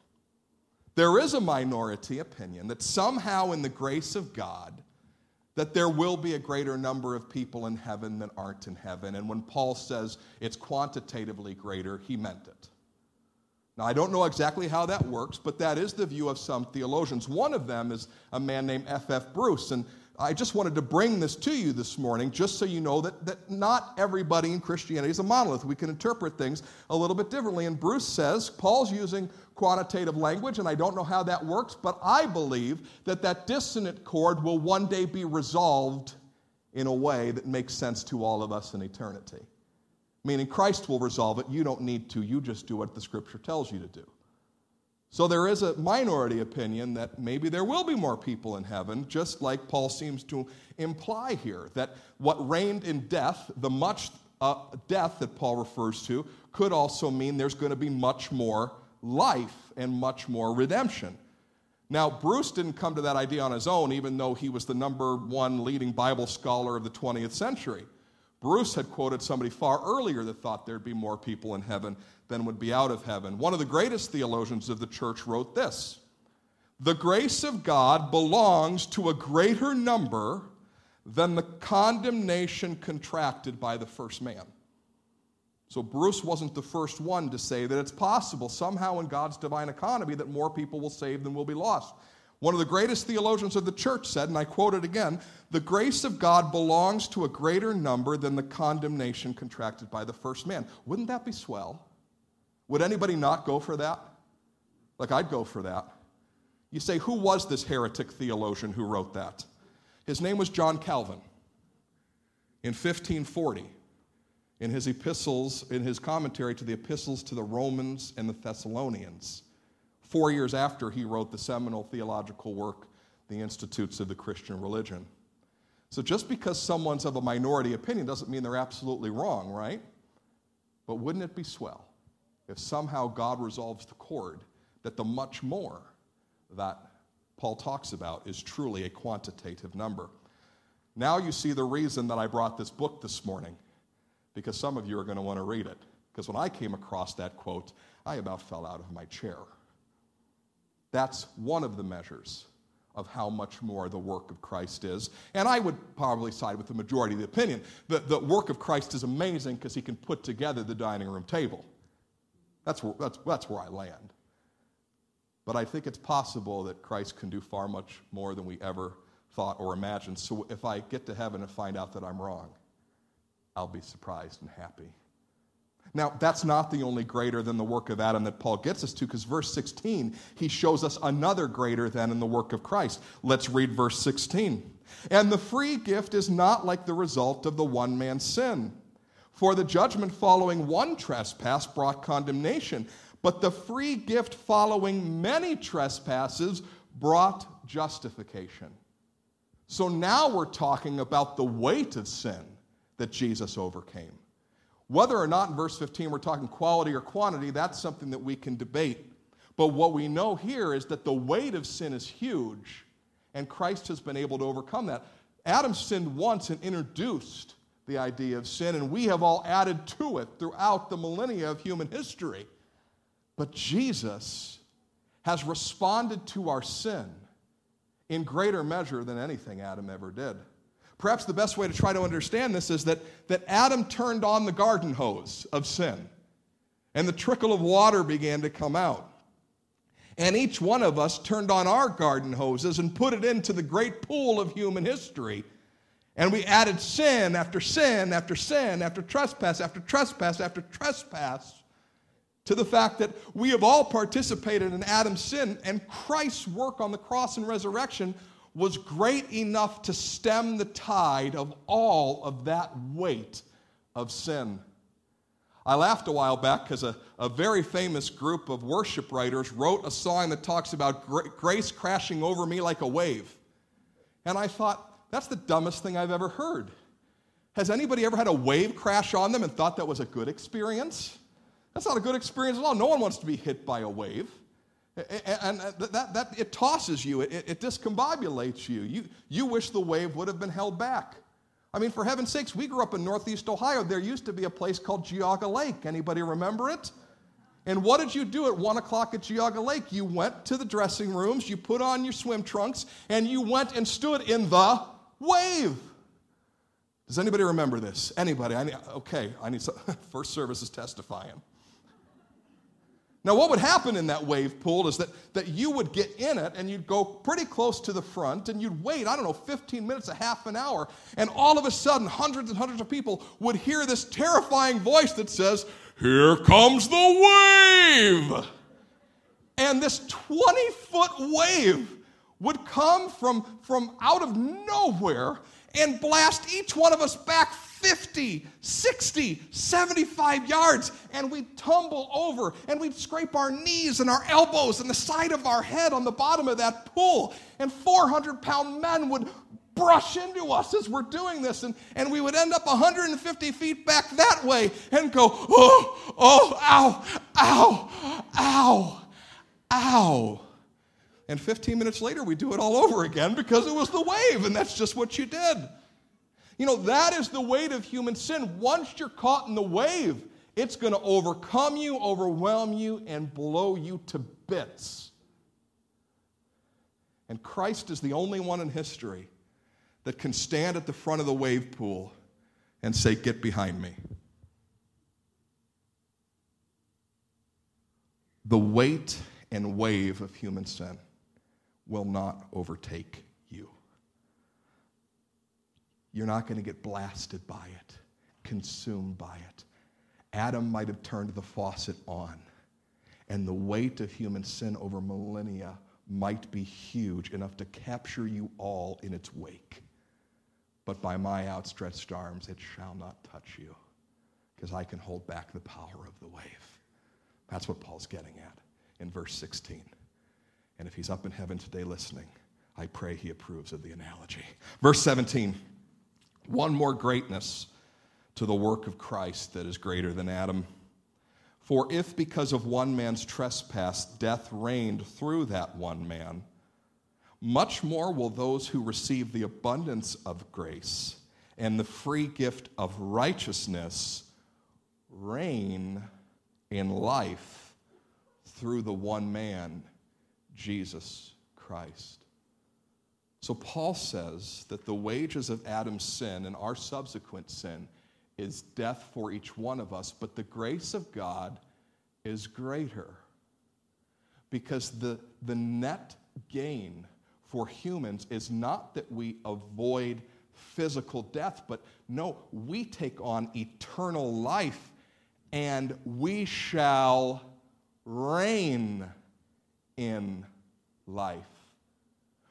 There is a minority opinion that somehow in the grace of God, that there will be a greater number of people in heaven than aren't in heaven. And when Paul says it's quantitatively greater, he meant it. Now, I don't know exactly how that works, but that is the view of some theologians. One of them is a man named F F Bruce, and I just wanted to bring this to you this morning just so you know that, that not everybody in Christianity is a monolith. We can interpret things a little bit differently, and Bruce says Paul's using quantitative language, and I don't know how that works, but I believe that that dissonant chord will one day be resolved in a way that makes sense to all of us in eternity. Meaning Christ will resolve it. You don't need to. You just do what the Scripture tells you to do. So there is a minority opinion that maybe there will be more people in heaven, just like Paul seems to imply here, that what reigned in death, the much uh, death that Paul refers to, could also mean there's going to be much more life and much more redemption. Now, Bruce didn't come to that idea on his own, even though he was the number one leading Bible scholar of the twentieth century. Bruce had quoted somebody far earlier that thought there'd be more people in heaven than would be out of heaven. One of the greatest theologians of the church wrote this: the grace of God belongs to a greater number than the condemnation contracted by the first man. So Bruce wasn't the first one to say that it's possible somehow in God's divine economy that more people will save than will be lost. One of the greatest theologians of the church said, and I quote it again, the grace of God belongs to a greater number than the condemnation contracted by the first man. Wouldn't that be swell? Would anybody not go for that? Like, I'd go for that. You say, who was this heretic theologian who wrote that? His name was John Calvin. In fifteen forty, in his epistles, in his commentary to the epistles to the Romans and the Thessalonians, four years after he wrote the seminal theological work, The Institutes of the Christian Religion. So just because someone's of a minority opinion doesn't mean they're absolutely wrong, right? But wouldn't it be swell if somehow God resolves the chord that the much more that Paul talks about is truly a quantitative number? Now you see the reason that I brought this book this morning, because some of you are going to want to read it. Because when I came across that quote, I about fell out of my chair. That's one of the measures of how much more the work of Christ is. And I would probably side with the majority of the opinion that the work of Christ is amazing because he can put together the dining room table. That's where, that's, that's where I land. But I think it's possible that Christ can do far much more than we ever thought or imagined. So if I get to heaven and find out that I'm wrong, I'll be surprised and happy. Now, that's not the only greater than the work of Adam that Paul gets us to, because verse sixteen, he shows us another greater than in the work of Christ. Let's read verse sixteen. And the free gift is not like the result of the one man's sin. For the judgment following one trespass brought condemnation, but the free gift following many trespasses brought justification. So now we're talking about the weight of sin that Jesus overcame. Whether or not in verse fifteen we're talking quality or quantity, that's something that we can debate. But what we know here is that the weight of sin is huge, and Christ has been able to overcome that. Adam sinned once and introduced the idea of sin, and we have all added to it throughout the millennia of human history. But Jesus has responded to our sin in greater measure than anything Adam ever did. Perhaps the best way to try to understand this is that, that Adam turned on the garden hose of sin, and the trickle of water began to come out. And each one of us turned on our garden hoses and put it into the great pool of human history. And we added sin after sin after sin after trespass after trespass after trespass to the fact that we have all participated in Adam's sin, and Christ's work on the cross and resurrection was great enough to stem the tide of all of that weight of sin. I laughed a while back because a, a very famous group of worship writers wrote a song that talks about grace crashing over me like a wave. And I thought, that's the dumbest thing I've ever heard. Has anybody ever had a wave crash on them and thought that was a good experience? That's not a good experience at all. No one wants to be hit by a wave. And that, that, it tosses you. It, it discombobulates you. you. You wish the wave would have been held back. I mean, for heaven's sakes, we grew up in Northeast Ohio. There used to be a place called Geauga Lake. Anybody remember it? And what did you do at one o'clock at Geauga Lake? You went to the dressing rooms, you put on your swim trunks, and you went and stood in the wave. Does anybody remember this? Anybody? I need, okay, I need some, first service is testifying. Now, what would happen in that wave pool is that, that you would get in it, and you'd go pretty close to the front, and you'd wait, I don't know, fifteen minutes, a half an hour, and all of a sudden, hundreds and hundreds of people would hear this terrifying voice that says, "Here comes the wave!" And this twenty-foot wave would come from, from out of nowhere and blast each one of us back fifty, sixty, seventy-five yards, and we'd tumble over, and we'd scrape our knees and our elbows and the side of our head on the bottom of that pool, and four hundred pound men would brush into us as we're doing this, and, and we would end up one hundred fifty feet back that way and go, oh, oh, ow, ow, ow, ow. And fifteen minutes later, we do it all over again because it was the wave, and that's just what you did. You know, that is the weight of human sin. Once you're caught in the wave, it's going to overcome you, overwhelm you, and blow you to bits. And Christ is the only one in history that can stand at the front of the wave pool and say, "Get behind me." The weight and wave of human sin will not overtake you. You're not going to get blasted by it, consumed by it. Adam might have turned the faucet on, and the weight of human sin over millennia might be huge enough to capture you all in its wake. But by my outstretched arms, it shall not touch you, because I can hold back the power of the wave. That's what Paul's getting at in verse sixteen. And if he's up in heaven today listening, I pray he approves of the analogy. Verse seventeen. One more greatness to the work of Christ that is greater than Adam. For if because of one man's trespass death reigned through that one man, much more will those who receive the abundance of grace and the free gift of righteousness reign in life through the one man, Jesus Christ. So Paul says that the wages of Adam's sin and our subsequent sin is death for each one of us, but the grace of God is greater because the, the net gain for humans is not that we avoid physical death, but no, we take on eternal life and we shall reign in life.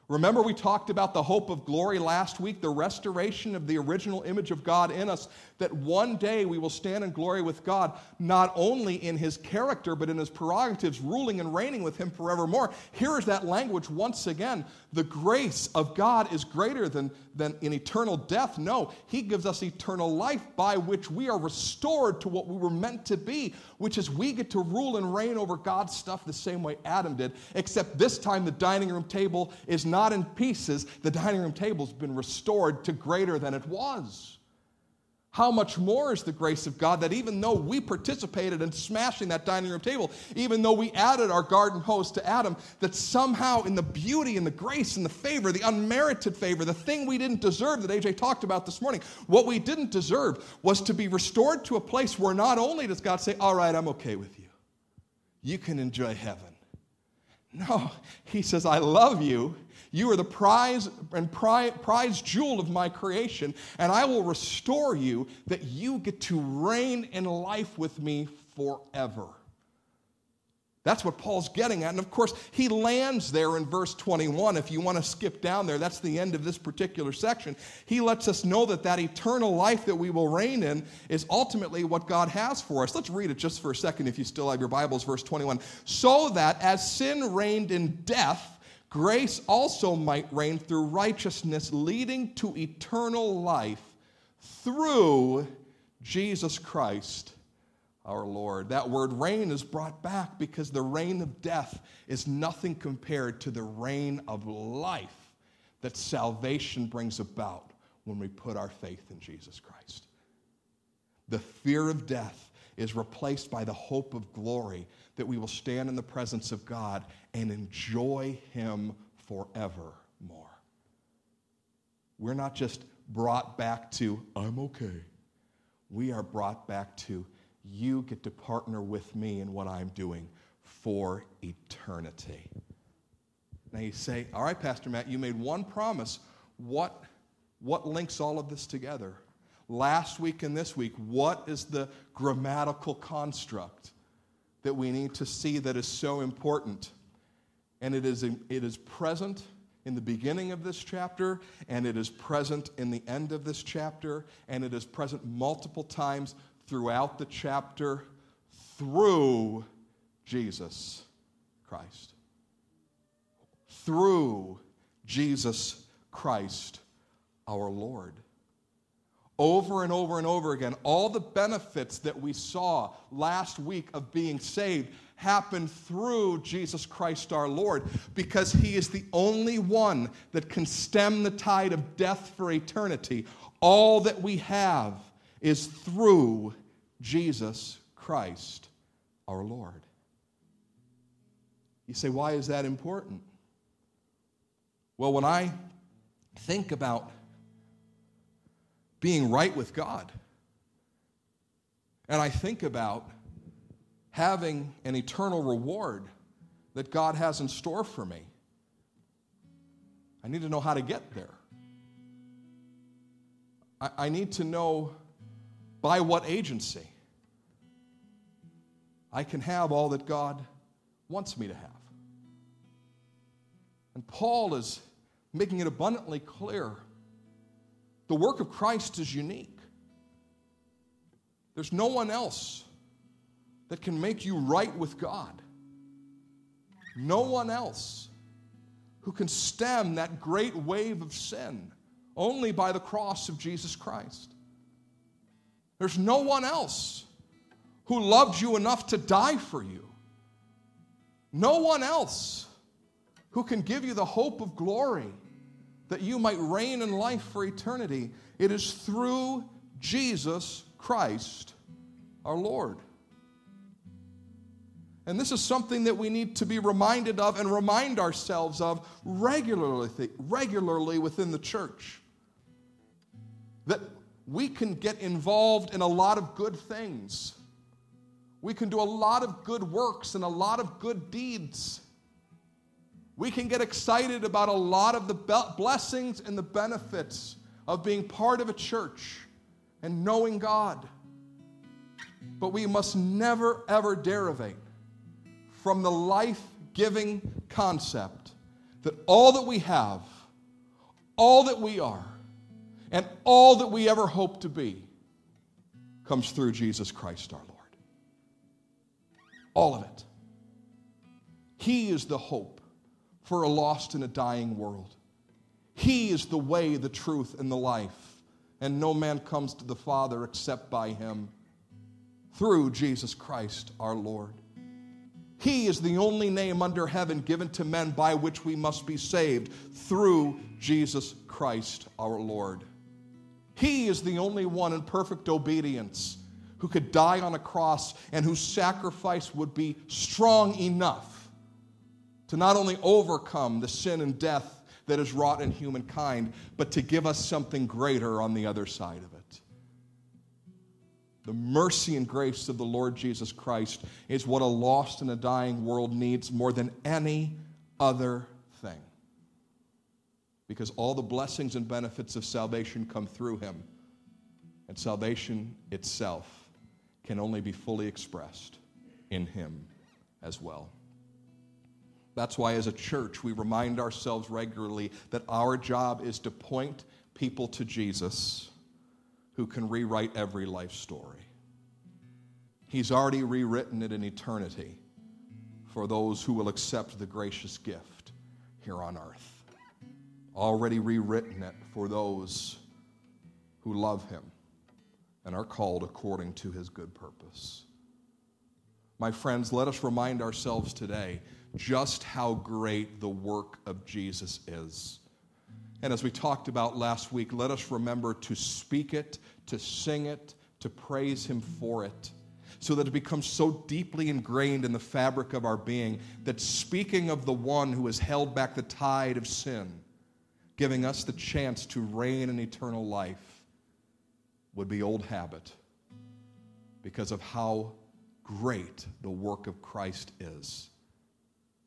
Remember, we talked about the hope of glory last week, the restoration of the original image of God in us, that one day we will stand in glory with God, not only in his character, but in his prerogatives, ruling and reigning with him forevermore. Here is that language once again. The grace of God is greater than, than in eternal death. No, he gives us eternal life by which we are restored to what we were meant to be, which is we get to rule and reign over God's stuff the same way Adam did, except this time the dining room table is not... not in pieces, the dining room table's been restored to greater than it was. How much more is the grace of God that even though we participated in smashing that dining room table, even though we added our garden hose to Adam, that somehow in the beauty and the grace and the favor, the unmerited favor, the thing we didn't deserve that A J talked about this morning, what we didn't deserve was to be restored to a place where not only does God say, all right, I'm okay with you. You can enjoy heaven. No, he says, I love you. You are the prize and pri- prize jewel of my creation, and I will restore you that you get to reign in life with me forever. That's what Paul's getting at. And of course, he lands there in verse twenty-one. If you want to skip down there, that's the end of this particular section. He lets us know that that eternal life that we will reign in is ultimately what God has for us. Let's read it just for a second if you still have your Bibles, verse twenty-one. So that as sin reigned in death, grace also might reign through righteousness, leading to eternal life through Jesus Christ, our Lord. That word reign is brought back because the reign of death is nothing compared to the reign of life that salvation brings about when we put our faith in Jesus Christ. The fear of death is replaced by the hope of glory that we will stand in the presence of God and enjoy him forevermore. We're not just brought back to, I'm okay. We are brought back to, you get to partner with me in what I'm doing for eternity. Now you say, all right, Pastor Matt, you made one promise. What, what links all of this together? Last week and this week, what is the grammatical construct that we need to see that is so important? And it is, it is present in the beginning of this chapter, and it is present in the end of this chapter, and it is present multiple times throughout the chapter through Jesus Christ. Through Jesus Christ, our Lord. Over and over and over again, all the benefits that we saw last week of being saved happen through Jesus Christ our Lord, because he is the only one that can stem the tide of death for eternity. All that we have is through Jesus Christ our Lord. You say, why is that important? Well, when I think about being right with God, and I think about having an eternal reward that God has in store for me, I need to know how to get there. I, I need to know by what agency I can have all that God wants me to have. And Paul is making it abundantly clear. The work of Christ is unique. There's no one else that can make you right with God. No one else who can stem that great wave of sin, only by the cross of Jesus Christ. There's no one else who loved you enough to die for you. No one else who can give you the hope of glory, that you might reign in life for eternity. It is through Jesus Christ, our Lord. And this is something that we need to be reminded of and remind ourselves of regularly, regularly within the church. That we can get involved in a lot of good things. We can do a lot of good works and a lot of good deeds. We can get excited about a lot of the blessings and the benefits of being part of a church and knowing God. But we must never, ever derivate from the life-giving concept that all that we have, all that we are, and all that we ever hope to be comes through Jesus Christ our Lord. All of it. He is the hope for a lost and a dying world. He is the way, the truth, and the life. And no man comes to the Father except by him, through Jesus Christ our Lord. He is the only name under heaven given to men by which we must be saved, through Jesus Christ our Lord. He is the only one in perfect obedience who could die on a cross and whose sacrifice would be strong enough to not only overcome the sin and death that is wrought in humankind, but to give us something greater on the other side of it. The mercy and grace of the Lord Jesus Christ is what a lost and a dying world needs more than any other thing. Because all the blessings and benefits of salvation come through him, and salvation itself can only be fully expressed in him as well. That's why as a church we remind ourselves regularly that our job is to point people to Jesus, who can rewrite every life story. He's already rewritten it in eternity for those who will accept the gracious gift here on earth. Already rewritten it for those who love him and are called according to his good purpose. My friends, let us remind ourselves today just how great the work of Jesus is. And as we talked about last week, let us remember to speak it, to sing it, to praise him for it, so that it becomes so deeply ingrained in the fabric of our being that speaking of the one who has held back the tide of sin, giving us the chance to reign in eternal life, would be old habit because of how great the work of Christ is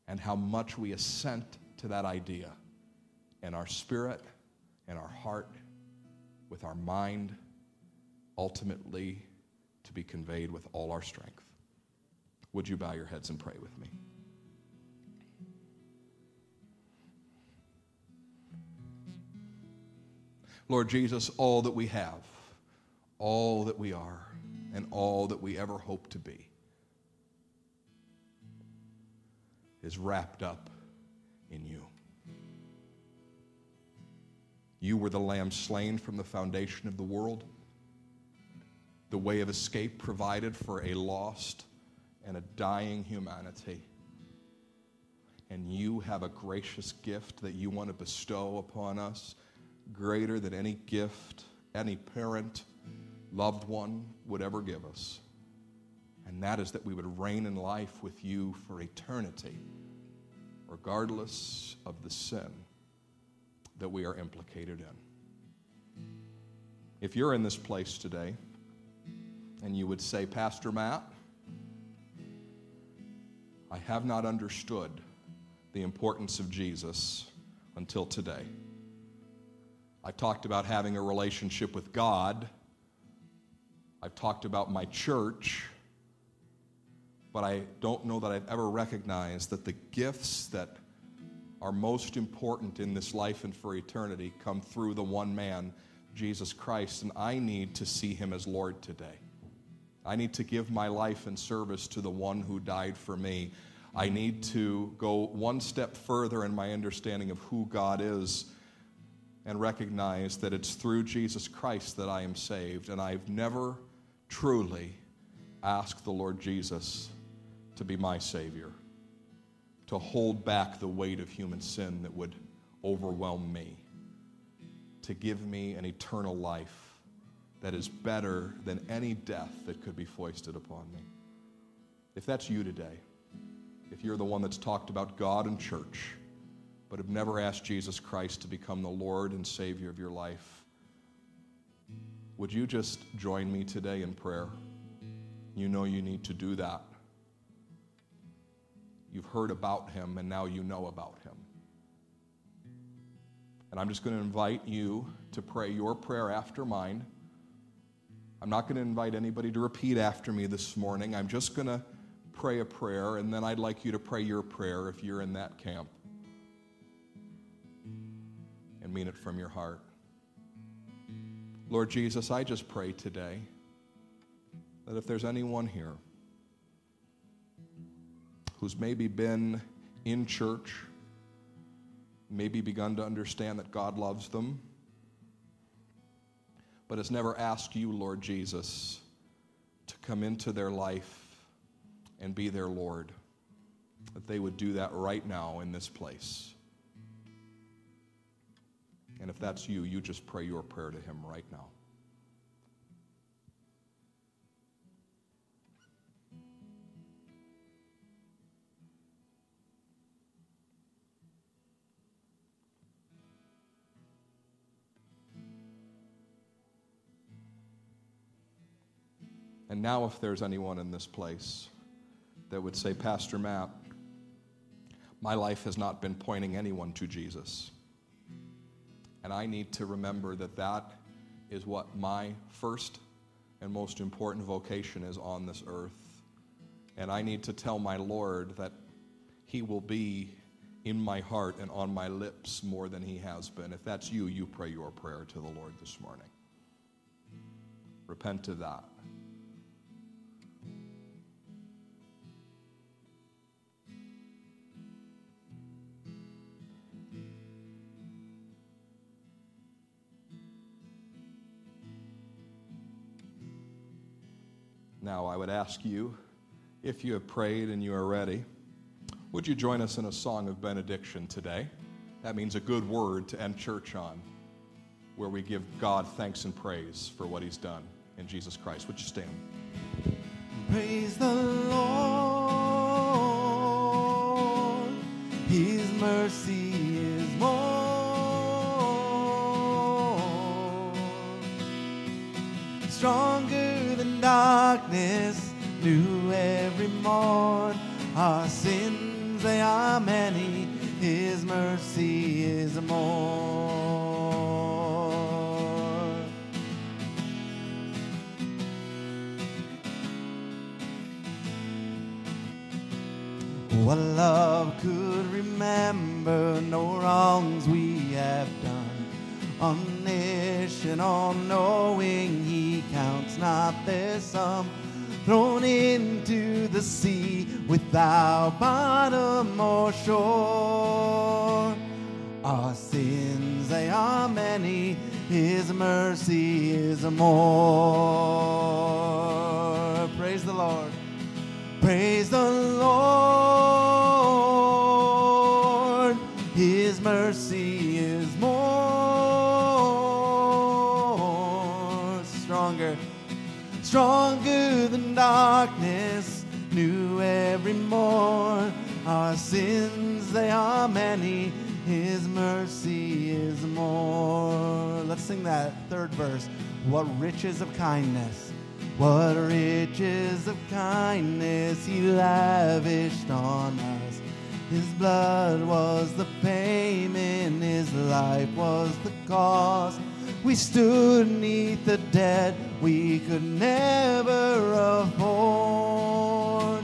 and how much we assent to that idea in our spirit, in our heart, with our mind, ultimately to be conveyed with all our strength. Would you bow your heads and pray with me? Lord Jesus, all that we have, all that we are, and all that we ever hope to be is wrapped up in you. You were the lamb slain from the foundation of the world, the way of escape provided for a lost and a dying humanity. And you have a gracious gift that you want to bestow upon us, greater than any gift, any parent, loved one would ever give us. And that is that we would reign in life with you for eternity, regardless of the sin that we are implicated in. If you're in this place today and you would say, Pastor Matt, I have not understood the importance of Jesus until today. I talked about having a relationship with God. I've talked about my church, but I don't know that I've ever recognized that the gifts that are most important in this life and for eternity come through the one man, Jesus Christ, and I need to see him as Lord today. I need to give my life and service to the one who died for me. I need to go one step further in my understanding of who God is and recognize that it's through Jesus Christ that I am saved, and I've never truly asked the Lord Jesus to be my Savior, to hold back the weight of human sin that would overwhelm me, to give me an eternal life that is better than any death that could be foisted upon me. If that's you today, if you're the one that's talked about God and church, but have never asked Jesus Christ to become the Lord and Savior of your life, would you just join me today in prayer? You know you need to do that. You've heard about him, and now you know about him. And I'm just going to invite you to pray your prayer after mine. I'm not going to invite anybody to repeat after me this morning. I'm just going to pray a prayer, and then I'd like you to pray your prayer if you're in that camp. and mean it from your heart. Lord Jesus, I just pray today that if there's anyone here who's maybe been in church, maybe begun to understand that God loves them, but has never asked you, Lord Jesus, to come into their life and be their Lord, that they would do that right now in this place. And if that's you, you just pray your prayer to him right now. And now if there's anyone in this place that would say, Pastor Matt, my life has not been pointing anyone to Jesus. And I need to remember that that is what my first and most important vocation is on this earth. And I need to tell my Lord that he will be in my heart and on my lips more than he has been. If that's you, you pray your prayer to the Lord this morning. Repent of that. Now, I would ask you, if you have prayed and you are ready, would you join us in a song of benediction today? That means a good word to end church on, where we give God thanks and praise for what he's done in Jesus Christ. Would you stand? Praise the Lord, his mercy is more, stronger than darkness, new every morn. Our sins, they are many, his mercy is more. What love could remember no wrongs we have done, omniscient, all-knowing, he counts not their sum, thrown into the sea without bottom or shore. Our sins, they are many, his mercy is more. Praise the Lord. Praise the Lord, his mercy is more, stronger, stronger than darkness, new every morn. Our sins, they are many, his mercy is more. Let's sing that third verse. What riches of kindness, what riches of kindness he lavished on us. His blood was the payment, his life was the cost. We stood neath the debt we could never afford.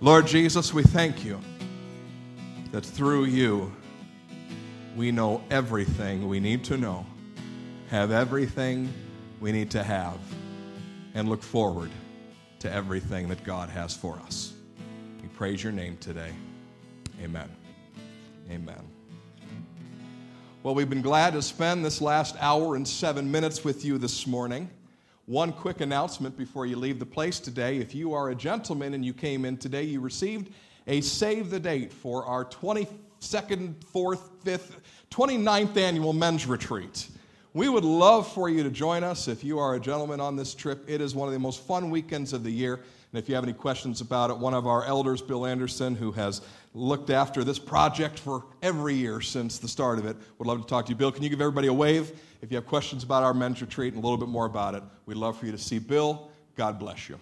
Lord Jesus, we thank you that through you we know everything we need to know, have everything we need to have, and look forward to everything that God has for us. We praise your name today. Amen. Amen. Well, we've been glad to spend this last hour and seven minutes with you this morning. One quick announcement before you leave the place today. If you are a gentleman and you came in today, you received a save the date for our twenty-second, fourth, fifth, twenty-ninth annual men's retreat. We would love for you to join us if you are a gentleman on this trip. It is one of the most fun weekends of the year. And if you have any questions about it, one of our elders, Bill Anderson, who has looked after this project for every year since the start of it, would love to talk to you. Bill, can you give everybody a wave? If you have questions about our men's retreat and a little bit more about it, we'd love for you to see Bill. God bless you.